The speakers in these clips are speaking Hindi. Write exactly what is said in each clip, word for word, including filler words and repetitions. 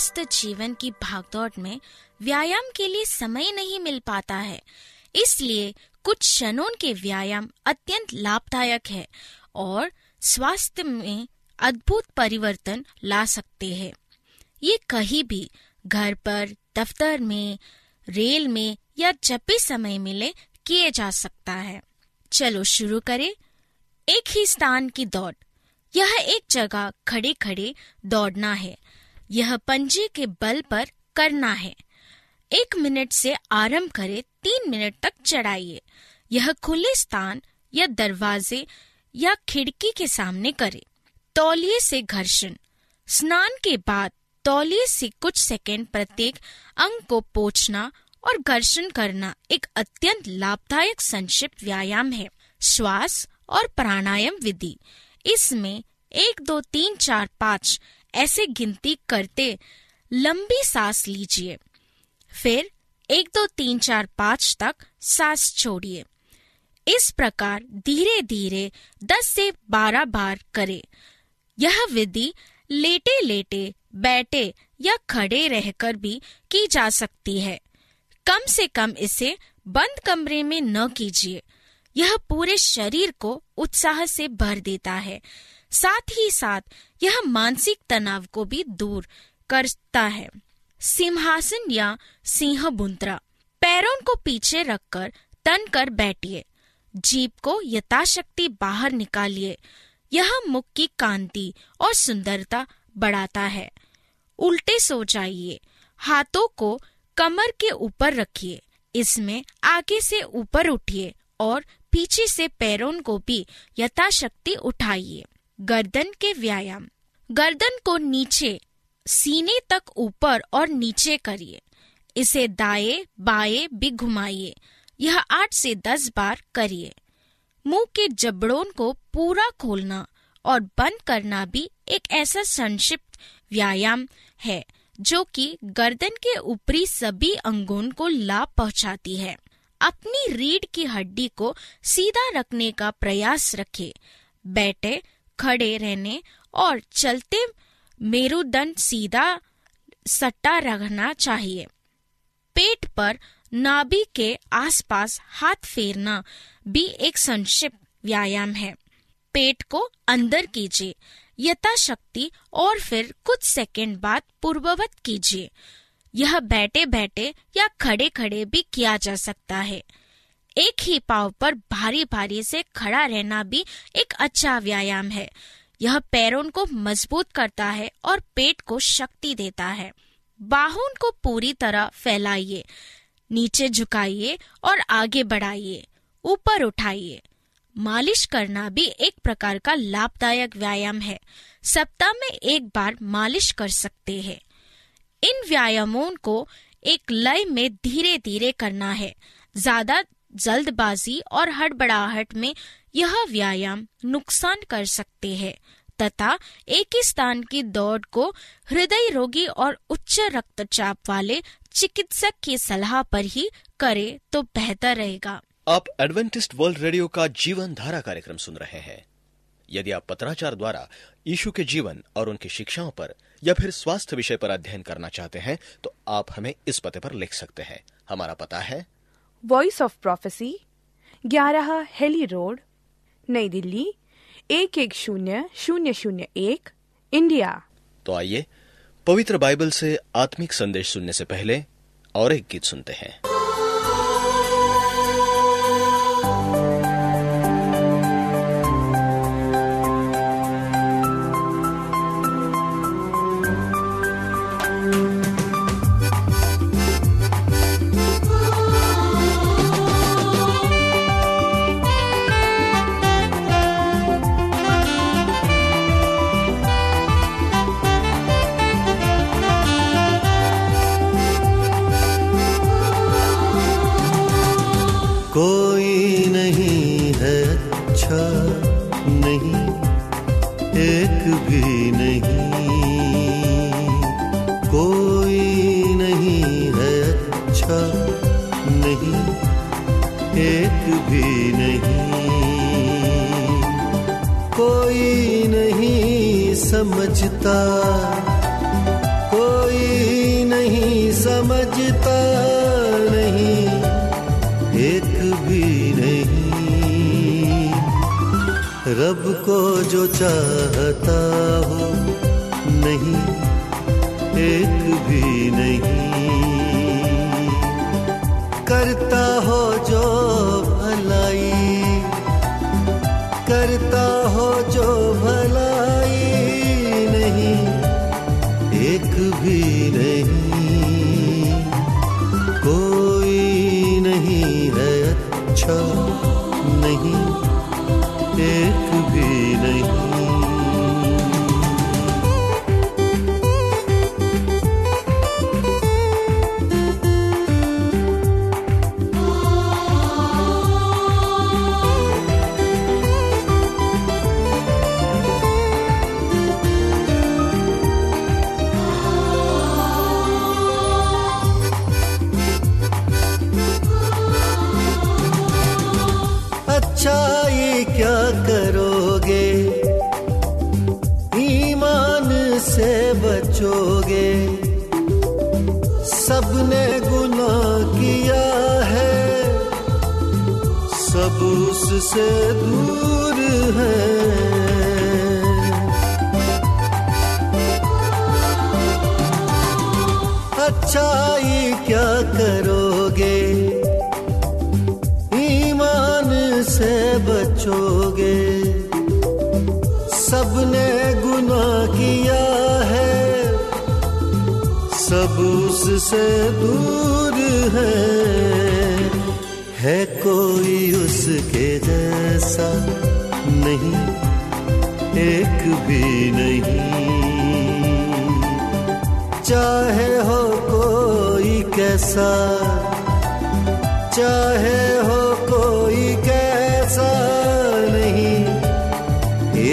व्यस्त जीवन की भागदौड़ में व्यायाम के लिए समय नहीं मिल पाता है। इसलिए कुछ क्षणों के व्यायाम अत्यंत लाभदायक है और स्वास्थ्य में अद्भुत परिवर्तन ला सकते हैं। ये कहीं भी घर पर, दफ्तर में, रेल में या जब भी समय मिले किए जा सकता है। चलो शुरू करें। एक ही स्थान की दौड़। यह एक जगह खड़े खड़े दौड़ना है। यह पंजे के बल पर करना है। एक मिनट से आरंभ करें, तीन मिनट तक चढ़ाइए। यह खुले स्थान या दरवाजे या खिड़की के सामने करें। तौलिए से घर्षण। स्नान के बाद तौलिए से कुछ सेकंड प्रत्येक अंग को पोंछना और घर्षण करना एक अत्यंत लाभदायक संक्षिप्त व्यायाम है। श्वास और प्राणायाम विधि। इसमें एक, दो, तीन, चार, पाँच ऐसे गिनती करते लंबी सांस लीजिए, फिर एक, दो, तीन, चार, पाँच तक सांस छोड़िए। इस प्रकार धीरे धीरे दस से बारह बार करें। यह विधि लेटे लेटे, बैठे या खड़े रहकर भी की जा सकती है। कम से कम इसे बंद कमरे में न कीजिए। यह पूरे शरीर को उत्साह से भर देता है, साथ ही साथ यह मानसिक तनाव को भी दूर करता है। सिंहासन या सिंह मुद्रा। पैरों को पीछे रखकर तन कर बैठिए। जीभ को यथाशक्ति बाहर निकालिए। यह मुख की कांति और सुंदरता बढ़ाता है। उल्टे सो जाइए। हाथों को कमर के ऊपर रखिए। इसमें आगे से ऊपर उठिए और पीछे से पैरों को भी यथाशक्ति उठाइए। गर्दन के व्यायाम। गर्दन को नीचे, सीने तक ऊपर और नीचे करिए। इसे दाएं बाएं भी घुमाइए। यह आठ से दस बार करिए। मुंह के जबड़ों को पूरा खोलना और बंद करना भी एक ऐसा संक्षिप्त व्यायाम है जो कि गर्दन के ऊपरी सभी अंगों को लाभ पहुंचाती है। अपनी रीढ़ की हड्डी को सीधा रखने का प्रयास रखें। बैठे, खड़े रहने और चलते मेरुदंड सीधा सट्टा रखना चाहिए। पेट पर नाभि के आसपास हाथ फेरना भी एक संक्षिप्त व्यायाम है। पेट को अंदर कीजिए यथाशक्ति और फिर कुछ सेकंड बाद पूर्ववत कीजिए। यह बैठे बैठे या खड़े खड़े भी किया जा सकता है। एक ही पांव पर भारी भारी से खड़ा रहना भी एक अच्छा व्यायाम है। यह पैरों को मजबूत करता है और पेट को शक्ति देता है। बाहुओं को पूरी तरह फैलाइए, नीचे झुकाइए और आगे बढ़ाइए, ऊपर उठाइए। मालिश करना भी एक प्रकार का लाभदायक व्यायाम है। सप्ताह में एक बार मालिश कर सकते हैं। इन व्यायामों को एक लय में धीरे धीरे करना है। ज्यादा जल्दबाजी और हड़बड़ाहट में यह व्यायाम नुकसान कर सकते हैं तथा एक ही स्थान की दौड़ को हृदय रोगी और उच्च रक्तचाप वाले चिकित्सक की सलाह पर ही करें तो बेहतर रहेगा। आप एडवेंटिस्ट वर्ल्ड रेडियो का जीवन धारा कार्यक्रम सुन रहे हैं। यदि आप पत्राचार द्वारा यीशु के जीवन और उनकी शिक्षाओं पर या फिर स्वास्थ्य विषय पर अध्ययन करना चाहते हैं तो आप हमें इस पते पर लिख सकते हैं। हमारा पता है वॉइस ऑफ प्रोफेसी, ग्यारह हेली रोड, नई दिल्ली एक एक शून्य शून्य शून्य एक, इंडिया। तो आइए पवित्र बाइबल से आत्मिक संदेश सुनने से पहले और एक गीत सुनते हैं। समझता कोई नहीं समझता नहीं एक भी नहीं। रब को जो चाहता हो नहीं एक भी नहीं। करता हो जो भलाई करता हो जो भलाई नहीं एक भी नहीं। कोई नहीं है अच्छा नहीं एक भी नहीं। अच्छाई क्या करोगे ईमान से बचोगे। सबने गुनाह किया है सब उससे दूर है। अच्छाई क्या करोगे से बचोगे। सबने गुनाह किया है सब उससे दूर है। है कोई उसके जैसा नहीं एक भी नहीं। चाहे हो कोई कैसा चाहे हो कोई कैसा नहीं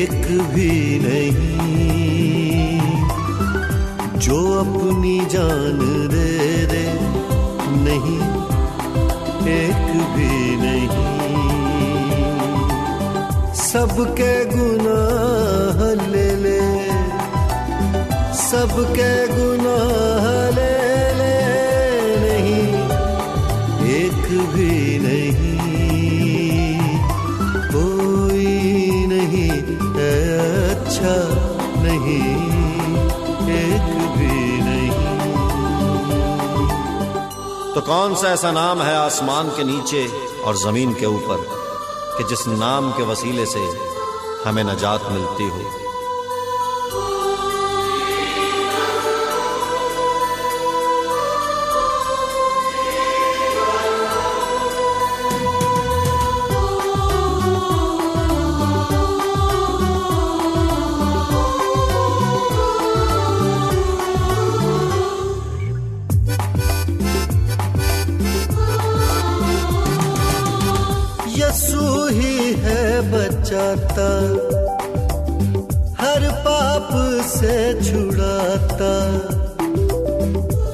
एक भी नहीं। जो अपनी जान दे दे नहीं एक भी नहीं। सबके गुनाह ले ले सबके गुनाह ले ले नहीं एक भी नहीं। अच्छा नहीं एक भी नहीं। तो कौन सा ऐसा नाम है आसमान के नीचे और जमीन के ऊपर कि जिस नाम के वसीले से हमें नजात मिलती हो। हर पाप से छुड़ाता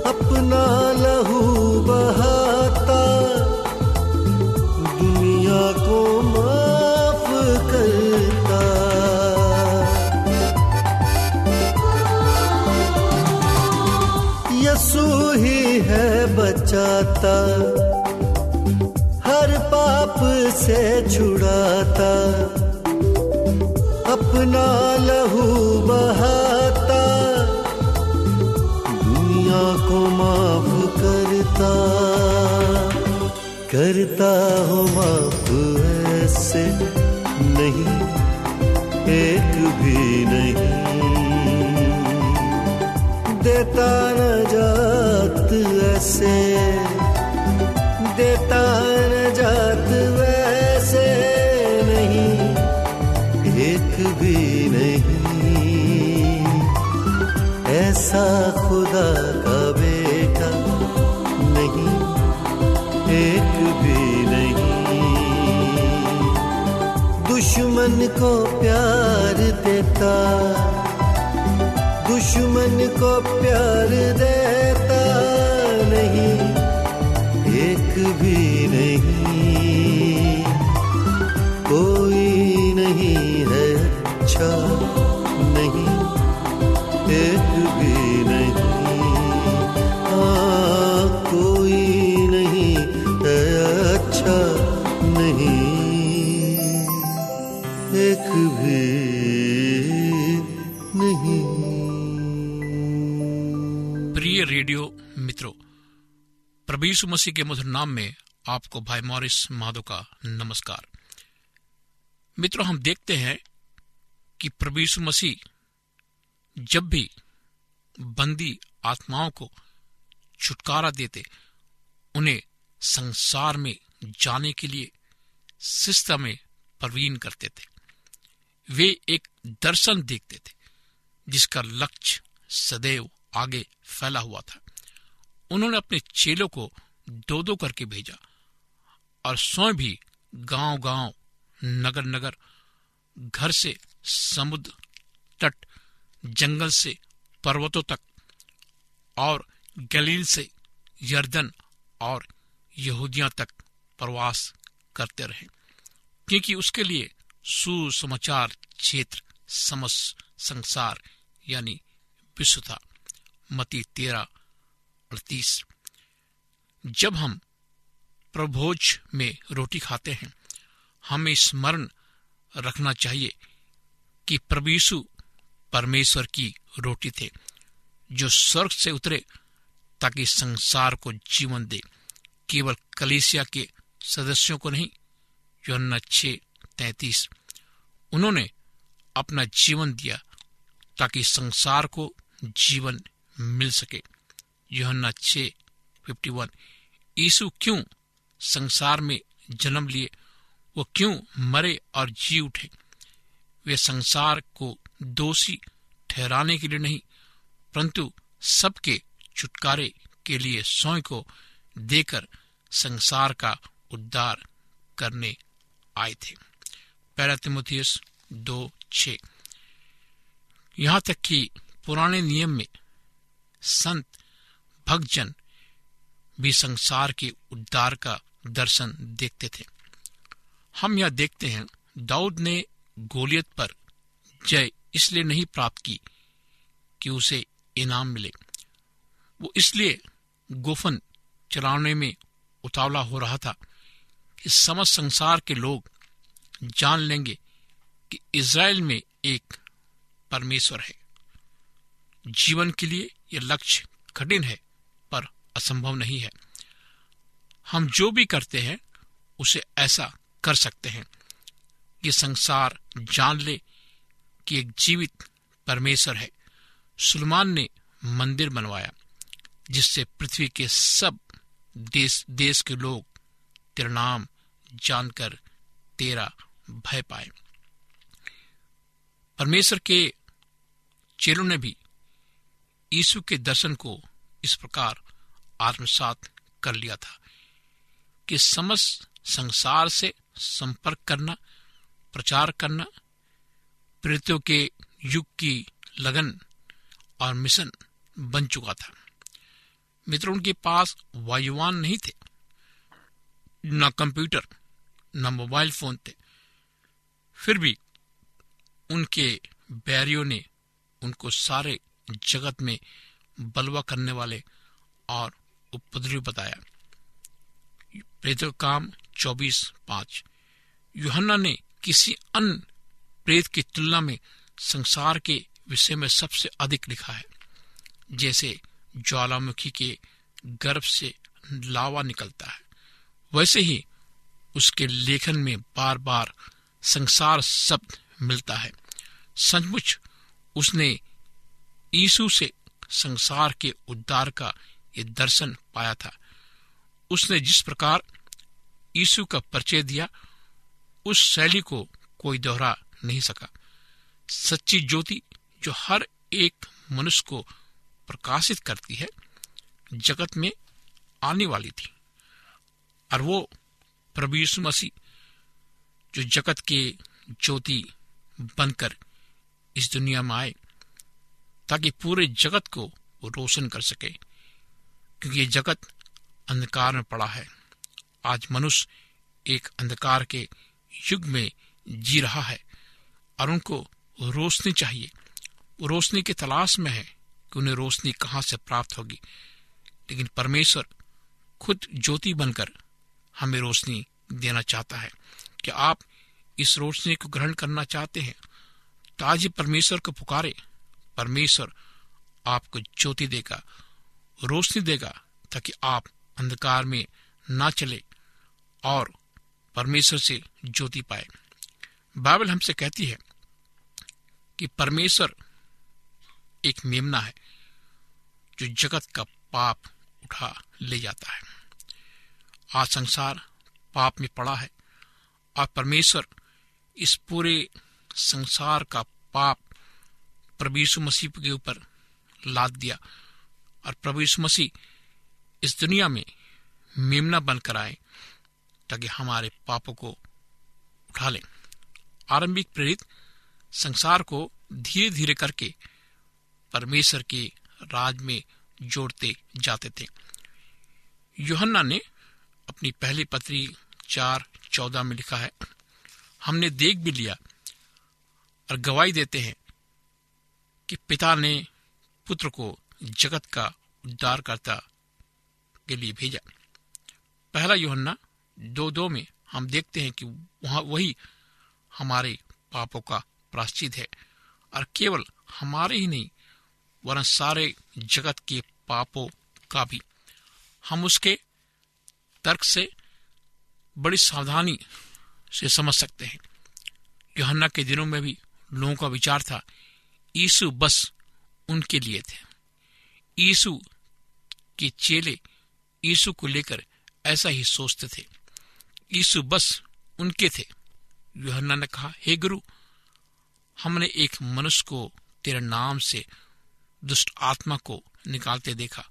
अपना लहू बहाता दुनिया को माफ करता। यसू ही है बचाता हर पाप से छुड़ाता अपना लहू बहाता दुनिया को माफ करता। करता हो माफ ऐसे नहीं एक भी नहीं। देता नजात ऐसे देता नजात वैसे नहीं एक भी नहीं। ऐसा खुदा का बेटा नहीं एक भी नहीं। दुश्मन को प्यार देता दुश्मन को प्यार देता नहीं एक भी नहीं। कोई नहीं है अच्छा नहीं एक भी नहीं। नहीं, एक भी नहीं। प्रिय रेडियो मित्रों, प्रभु यीशु मसीह के मधुर नाम में आपको भाई मॉरिस माधो का नमस्कार। मित्रों, हम देखते हैं कि प्रभु यीशु मसीह जब भी बंदी आत्माओं को छुटकारा देते, उन्हें संसार में जाने के लिए शिष्टा में प्रवीण करते थे। वे एक दर्शन देखते थे जिसका लक्ष्य सदैव आगे फैला हुआ था। उन्होंने अपने चेलों को दो दो करके भेजा और स्वयं भी गांव गांव, नगर नगर, घर से समुद्र तट, जंगल से पर्वतों तक और गलील से यर्दन और यहूदिया तक प्रवास करते रहे, क्योंकि उसके लिए सुसमाचार क्षेत्र समस्त संसार यानी विश्व था। मत्ती तेरह अड़तीस। जब हम प्रभोज में रोटी खाते हैं, हमें स्मरण रखना चाहिए कि प्रभु यीशु परमेश्वर की रोटी थे जो स्वर्ग से उतरे ताकि संसार को जीवन दे, केवल कलीसिया के सदस्यों को नहीं। यूहन्ना छह तैंतीस। उन्होंने अपना जीवन दिया ताकि संसार को जीवन मिल सके। यूहन्ना छह इक्यावन। यीशु क्यों संसार में जन्म लिए, वो क्यों मरे और जी उठे? वे संसार को दोषी ठहराने के लिए नहीं, परंतु सबके छुटकारे के लिए स्वयं को देकर संसार का उद्धार करने आए थे। पहला तीमुथियुस दो छह। यहाँ तक कि पुराने नियम में संत भक्तजन भी संसार के उद्धार का दर्शन देखते थे। हम यह देखते हैं दाऊद ने गोलियत पर जय इसलिए नहीं प्राप्त की कि उसे इनाम मिले, वो इसलिए गोफन चलाने में उतावला हो रहा था कि समस्त संसार के लोग जान लेंगे कि इज़राइल में एक परमेश्वर है। जीवन के लिए यह लक्ष्य कठिन है पर असंभव नहीं है। हम जो भी करते हैं उसे ऐसा कर सकते हैं कि संसार जान ले कि एक जीवित परमेश्वर है। सुलेमान ने मंदिर बनवाया जिससे पृथ्वी के सब देश देश के लोग तेरा नाम जानकर तेरा भय पाए। परमेश्वर के चेलों ने भी यीशु के दर्शन को इस प्रकार आत्मसात कर लिया था कि समस्त संसार से संपर्क करना, प्रचार करना, प्रेरितों के युग की लगन और मिशन बन चुका था। मित्रों, उनके पास वायुयान नहीं थे, न कंप्यूटर, न मोबाइल फोन थे। फिर भी उनके बैरियों ने उनको सारे जगत में बलवा करने वाले और उपद्रवी बताया। प्रेरितों का काम चौबीस पाँच। यूहन्ना ने किसी अन्य प्रेरित की तुलना में संसार के विषय में सबसे अधिक लिखा है, जैसे ज्वालामुखी के गर्भ से लावा निकलता है, वैसे ही उसके लेखन में बार बार संसार शब्द मिलता है। सचमुच उसने यीशु से संसार के उद्धार का ये दर्शन पाया था। उसने जिस प्रकार यीशु का परिचय दिया, उस शैली को कोई दोहरा नहीं सका। सच्ची ज्योति जो हर एक मनुष्य को प्रकाशित करती है, जगत में आने वाली थी, और वो प्रभु यीशु मसीह जो जगत के ज्योति बनकर इस दुनिया में आए ताकि पूरे जगत को वो रोशन कर सके, क्योंकि ये जगत अंधकार में पड़ा है। आज मनुष्य एक अंधकार के युग में जी रहा है और उनको रोशनी चाहिए। वो रोशनी की तलाश में है कि उन्हें रोशनी कहाँ से प्राप्त होगी, लेकिन परमेश्वर खुद ज्योति बनकर हमें रोशनी देना चाहता है। क्या आप इस रोशनी को ग्रहण करना चाहते हैं? तो आज ही परमेश्वर को पुकारे। परमेश्वर आपको ज्योति देगा, रोशनी देगा, ताकि आप अंधकार में ना चले और परमेश्वर से ज्योति पाए। बाइबल हमसे कहती है कि परमेश्वर एक मेमना है जो जगत का पाप उठा ले जाता है। आज संसार पाप में पड़ा है और परमेश्वर इस पूरे संसार का पाप प्रभु यीशु मसीह के ऊपर लाद दिया और प्रभु यीशु मसीह इस दुनिया में मेमना बनकर आए ताकि हमारे पापों को उठा लें। आरंभिक प्रेरित संसार को धीरे धीरे करके परमेश्वर के राज में जोड़ते जाते थे। यूहन्ना ने अपनी पहली पत्री चार चौदह में लिखा है, हमने देख भी लिया और गवाही देते हैं कि पिता ने पुत्र को जगत का उद्धारकर्ता के लिए भेजा। पहला यूहन्ना दो दो में हम देखते हैं कि वहाँ वही हमारे पापों का प्रायश्चित है और केवल हमारे ही नहीं वरन सारे जगत के पापों का भी। हम उसके तर्क से बड़ी सावधानी से समझ सकते हैं। यूहन्ना के दिनों में भी लोगों का विचार था यीशु बस उनके लिए थे। यीशु के चेले यीशु को लेकर ऐसा ही सोचते थे, यीशु बस उनके थे। यूहन्ना ने कहा, हे गुरु, हमने एक मनुष्य को तेरे नाम से दुष्ट आत्मा को निकालते देखा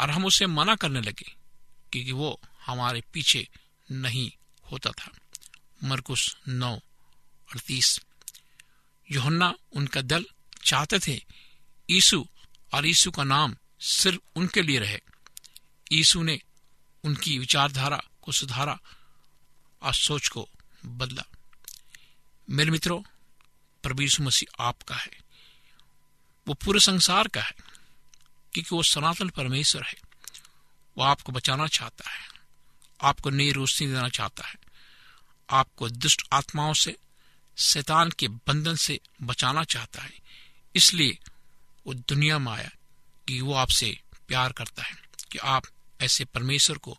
और हम उसे मना करने लगे क्योंकि वो हमारे पीछे नहीं होता था। मरकुस नौ अड़तीस। यूहन्ना उनका दल चाहते थे यीशु और यीशु का नाम सिर्फ उनके लिए रहे। यीशु ने उनकी विचारधारा को सुधारा और सोच को बदला। मेरे मित्रों, प्रभु यीशु मसीह आपका है, वो पूरे संसार का है क्योंकि वो सनातन परमेश्वर है। वो आपको बचाना चाहता है, आपको नई रोशनी देना चाहता है, आपको दुष्ट आत्माओं से, शैतान के बंधन से बचाना चाहता है। इसलिए वो दुनिया में आया कि वो आपसे प्यार करता है। कि आप ऐसे परमेश्वर को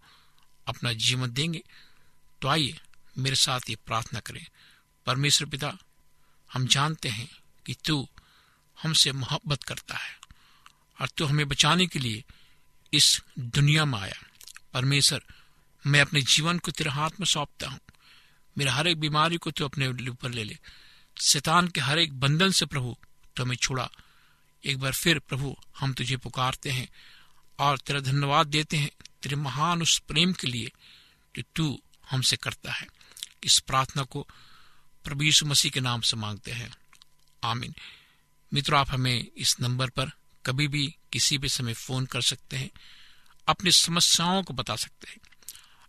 अपना जीवन देंगे तो आइए मेरे साथ ये प्रार्थना करें। परमेश्वर पिता, हम जानते हैं कि तू हमसे मोहब्बत करता है और तू हमें बचाने के लिए इस दुनिया में आया। परमेश्वर, मैं अपने जीवन को तेरे हाथ में सौंपता हूँ। मेरे हर एक बीमारी को तू अपने ऊपर ले ले। शैतान के हर एक बंधन से प्रभु तू हमें छुड़ा। एक बार फिर प्रभु हम तुझे पुकारते हैं और तेरा धन्यवाद देते हैं तेरे महान उस प्रेम के लिए जो तू हमसे करता है। इस प्रार्थना को प्रभु यीशु मसीह के नाम से मांगते हैं, आमीन। मित्रों, आप हमें इस नंबर पर कभी भी किसी भी समय फ़ोन कर सकते हैं, अपनी समस्याओं को बता सकते हैं।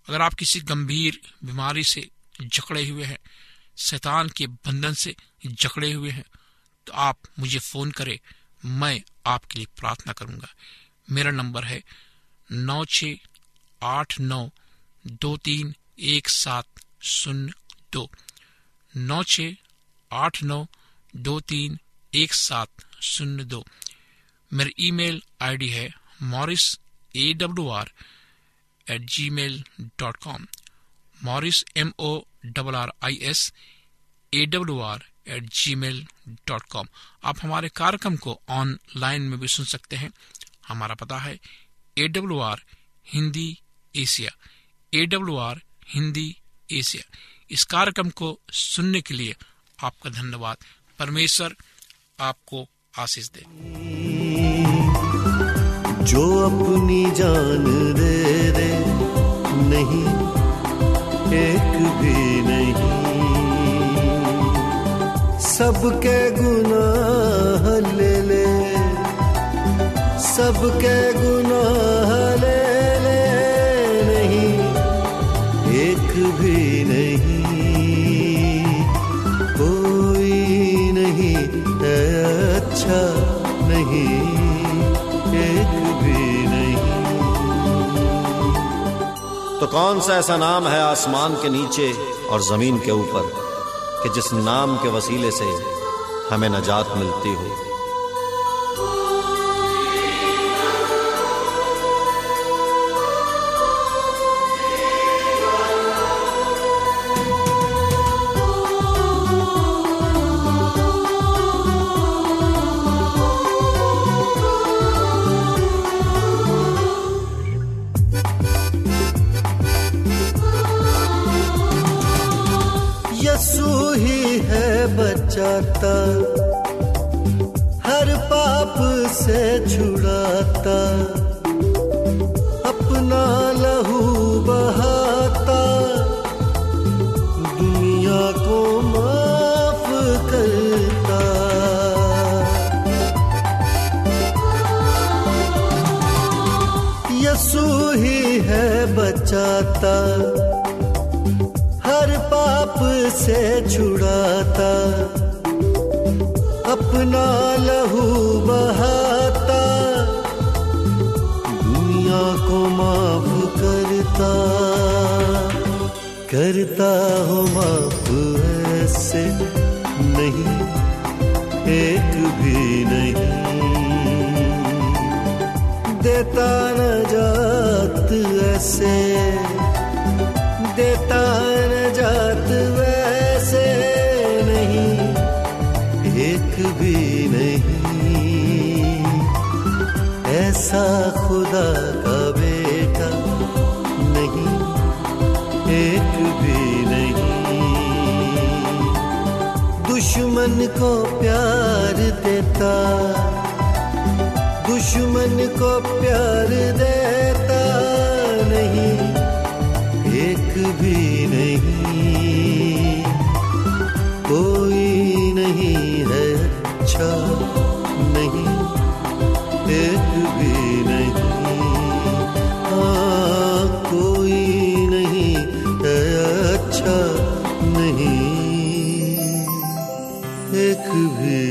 अगर आप किसी गंभीर बीमारी से जकड़े हुए हैं, शैतान के बंधन से जकड़े हुए हैं, तो आप मुझे फ़ोन करें, मैं आपके लिए प्रार्थना करूंगा। मेरा नंबर है नौ छः आठ नौ दो तीन एक सात शून्य दो नौ छः आठ नौ दो तीन एक सात शून्य दो। मेरी ईमेल आईडी है Morris A W R at gmail dot com, Morris M O double R I S A W R at gmail dot com. आप हमारे कार्यक्रम को ऑनलाइन में भी सुन सकते हैं। हमारा पता है A W R Hindi Asia, A W R Hindi Asia. इस कार्यक्रम को सुनने के लिए आपका धन्यवाद। परमेश्वर आपको आशीष दे। जो अपनी जान दे दे, नहीं एक भी नहीं। सबके गुनाह ले ले, सबके गुनाह ले ले, नहीं एक भी नहीं। अच्छा नहीं, एक भी नहीं। तो कौन सा ऐसा नाम है आसमान के नीचे और जमीन के ऊपर कि जिस नाम के वसीले से हमें नजात मिलती हो। बचाता हर पाप से छुड़ाता अपना लहू बहाता दुनिया को माफ करता। यसू ही है बचाता हर पाप से छुड़ाता अपना लहू बहाता दुनिया को माफ करता। करता हो माफ ऐसे नहीं एक भी नहीं, देता नजात ऐसे देता नजात वैसे नहीं एक भी नहीं। ऐसा खुदा का बेटा नहीं एक भी नहीं, दुश्मन को प्यार देता दुश्मन को प्यार देता नहीं एक भी नहीं। कोई नहीं है अच्छा नहीं एक भी नहीं, हाँ कोई नहीं है अच्छा नहीं एक भी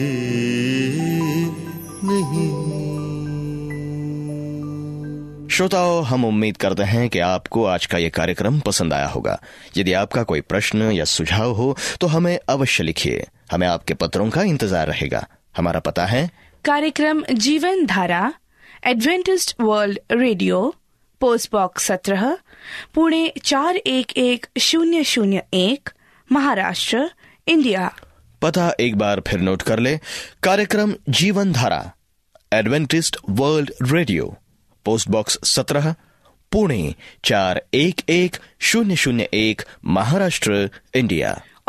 नहीं। श्रोताओं, हम उम्मीद करते हैं कि आपको आज का ये कार्यक्रम पसंद आया होगा। यदि आपका कोई प्रश्न या सुझाव हो तो हमें अवश्य लिखिए, हमें आपके पत्रों का इंतजार रहेगा। हमारा पता है कार्यक्रम Jeevan Dhara, Adventist world radio, post box सत्रह, पुणे चार एक एक शून्य शून्य एक, महाराष्ट्र, इंडिया। पता एक बार फिर नोट कर ले, कार्यक्रम Jeevan Dhara, Adventist world radio, post box सत्रह, पुणे चार एक एक शून्य शून्य एक, महाराष्ट्र, इंडिया।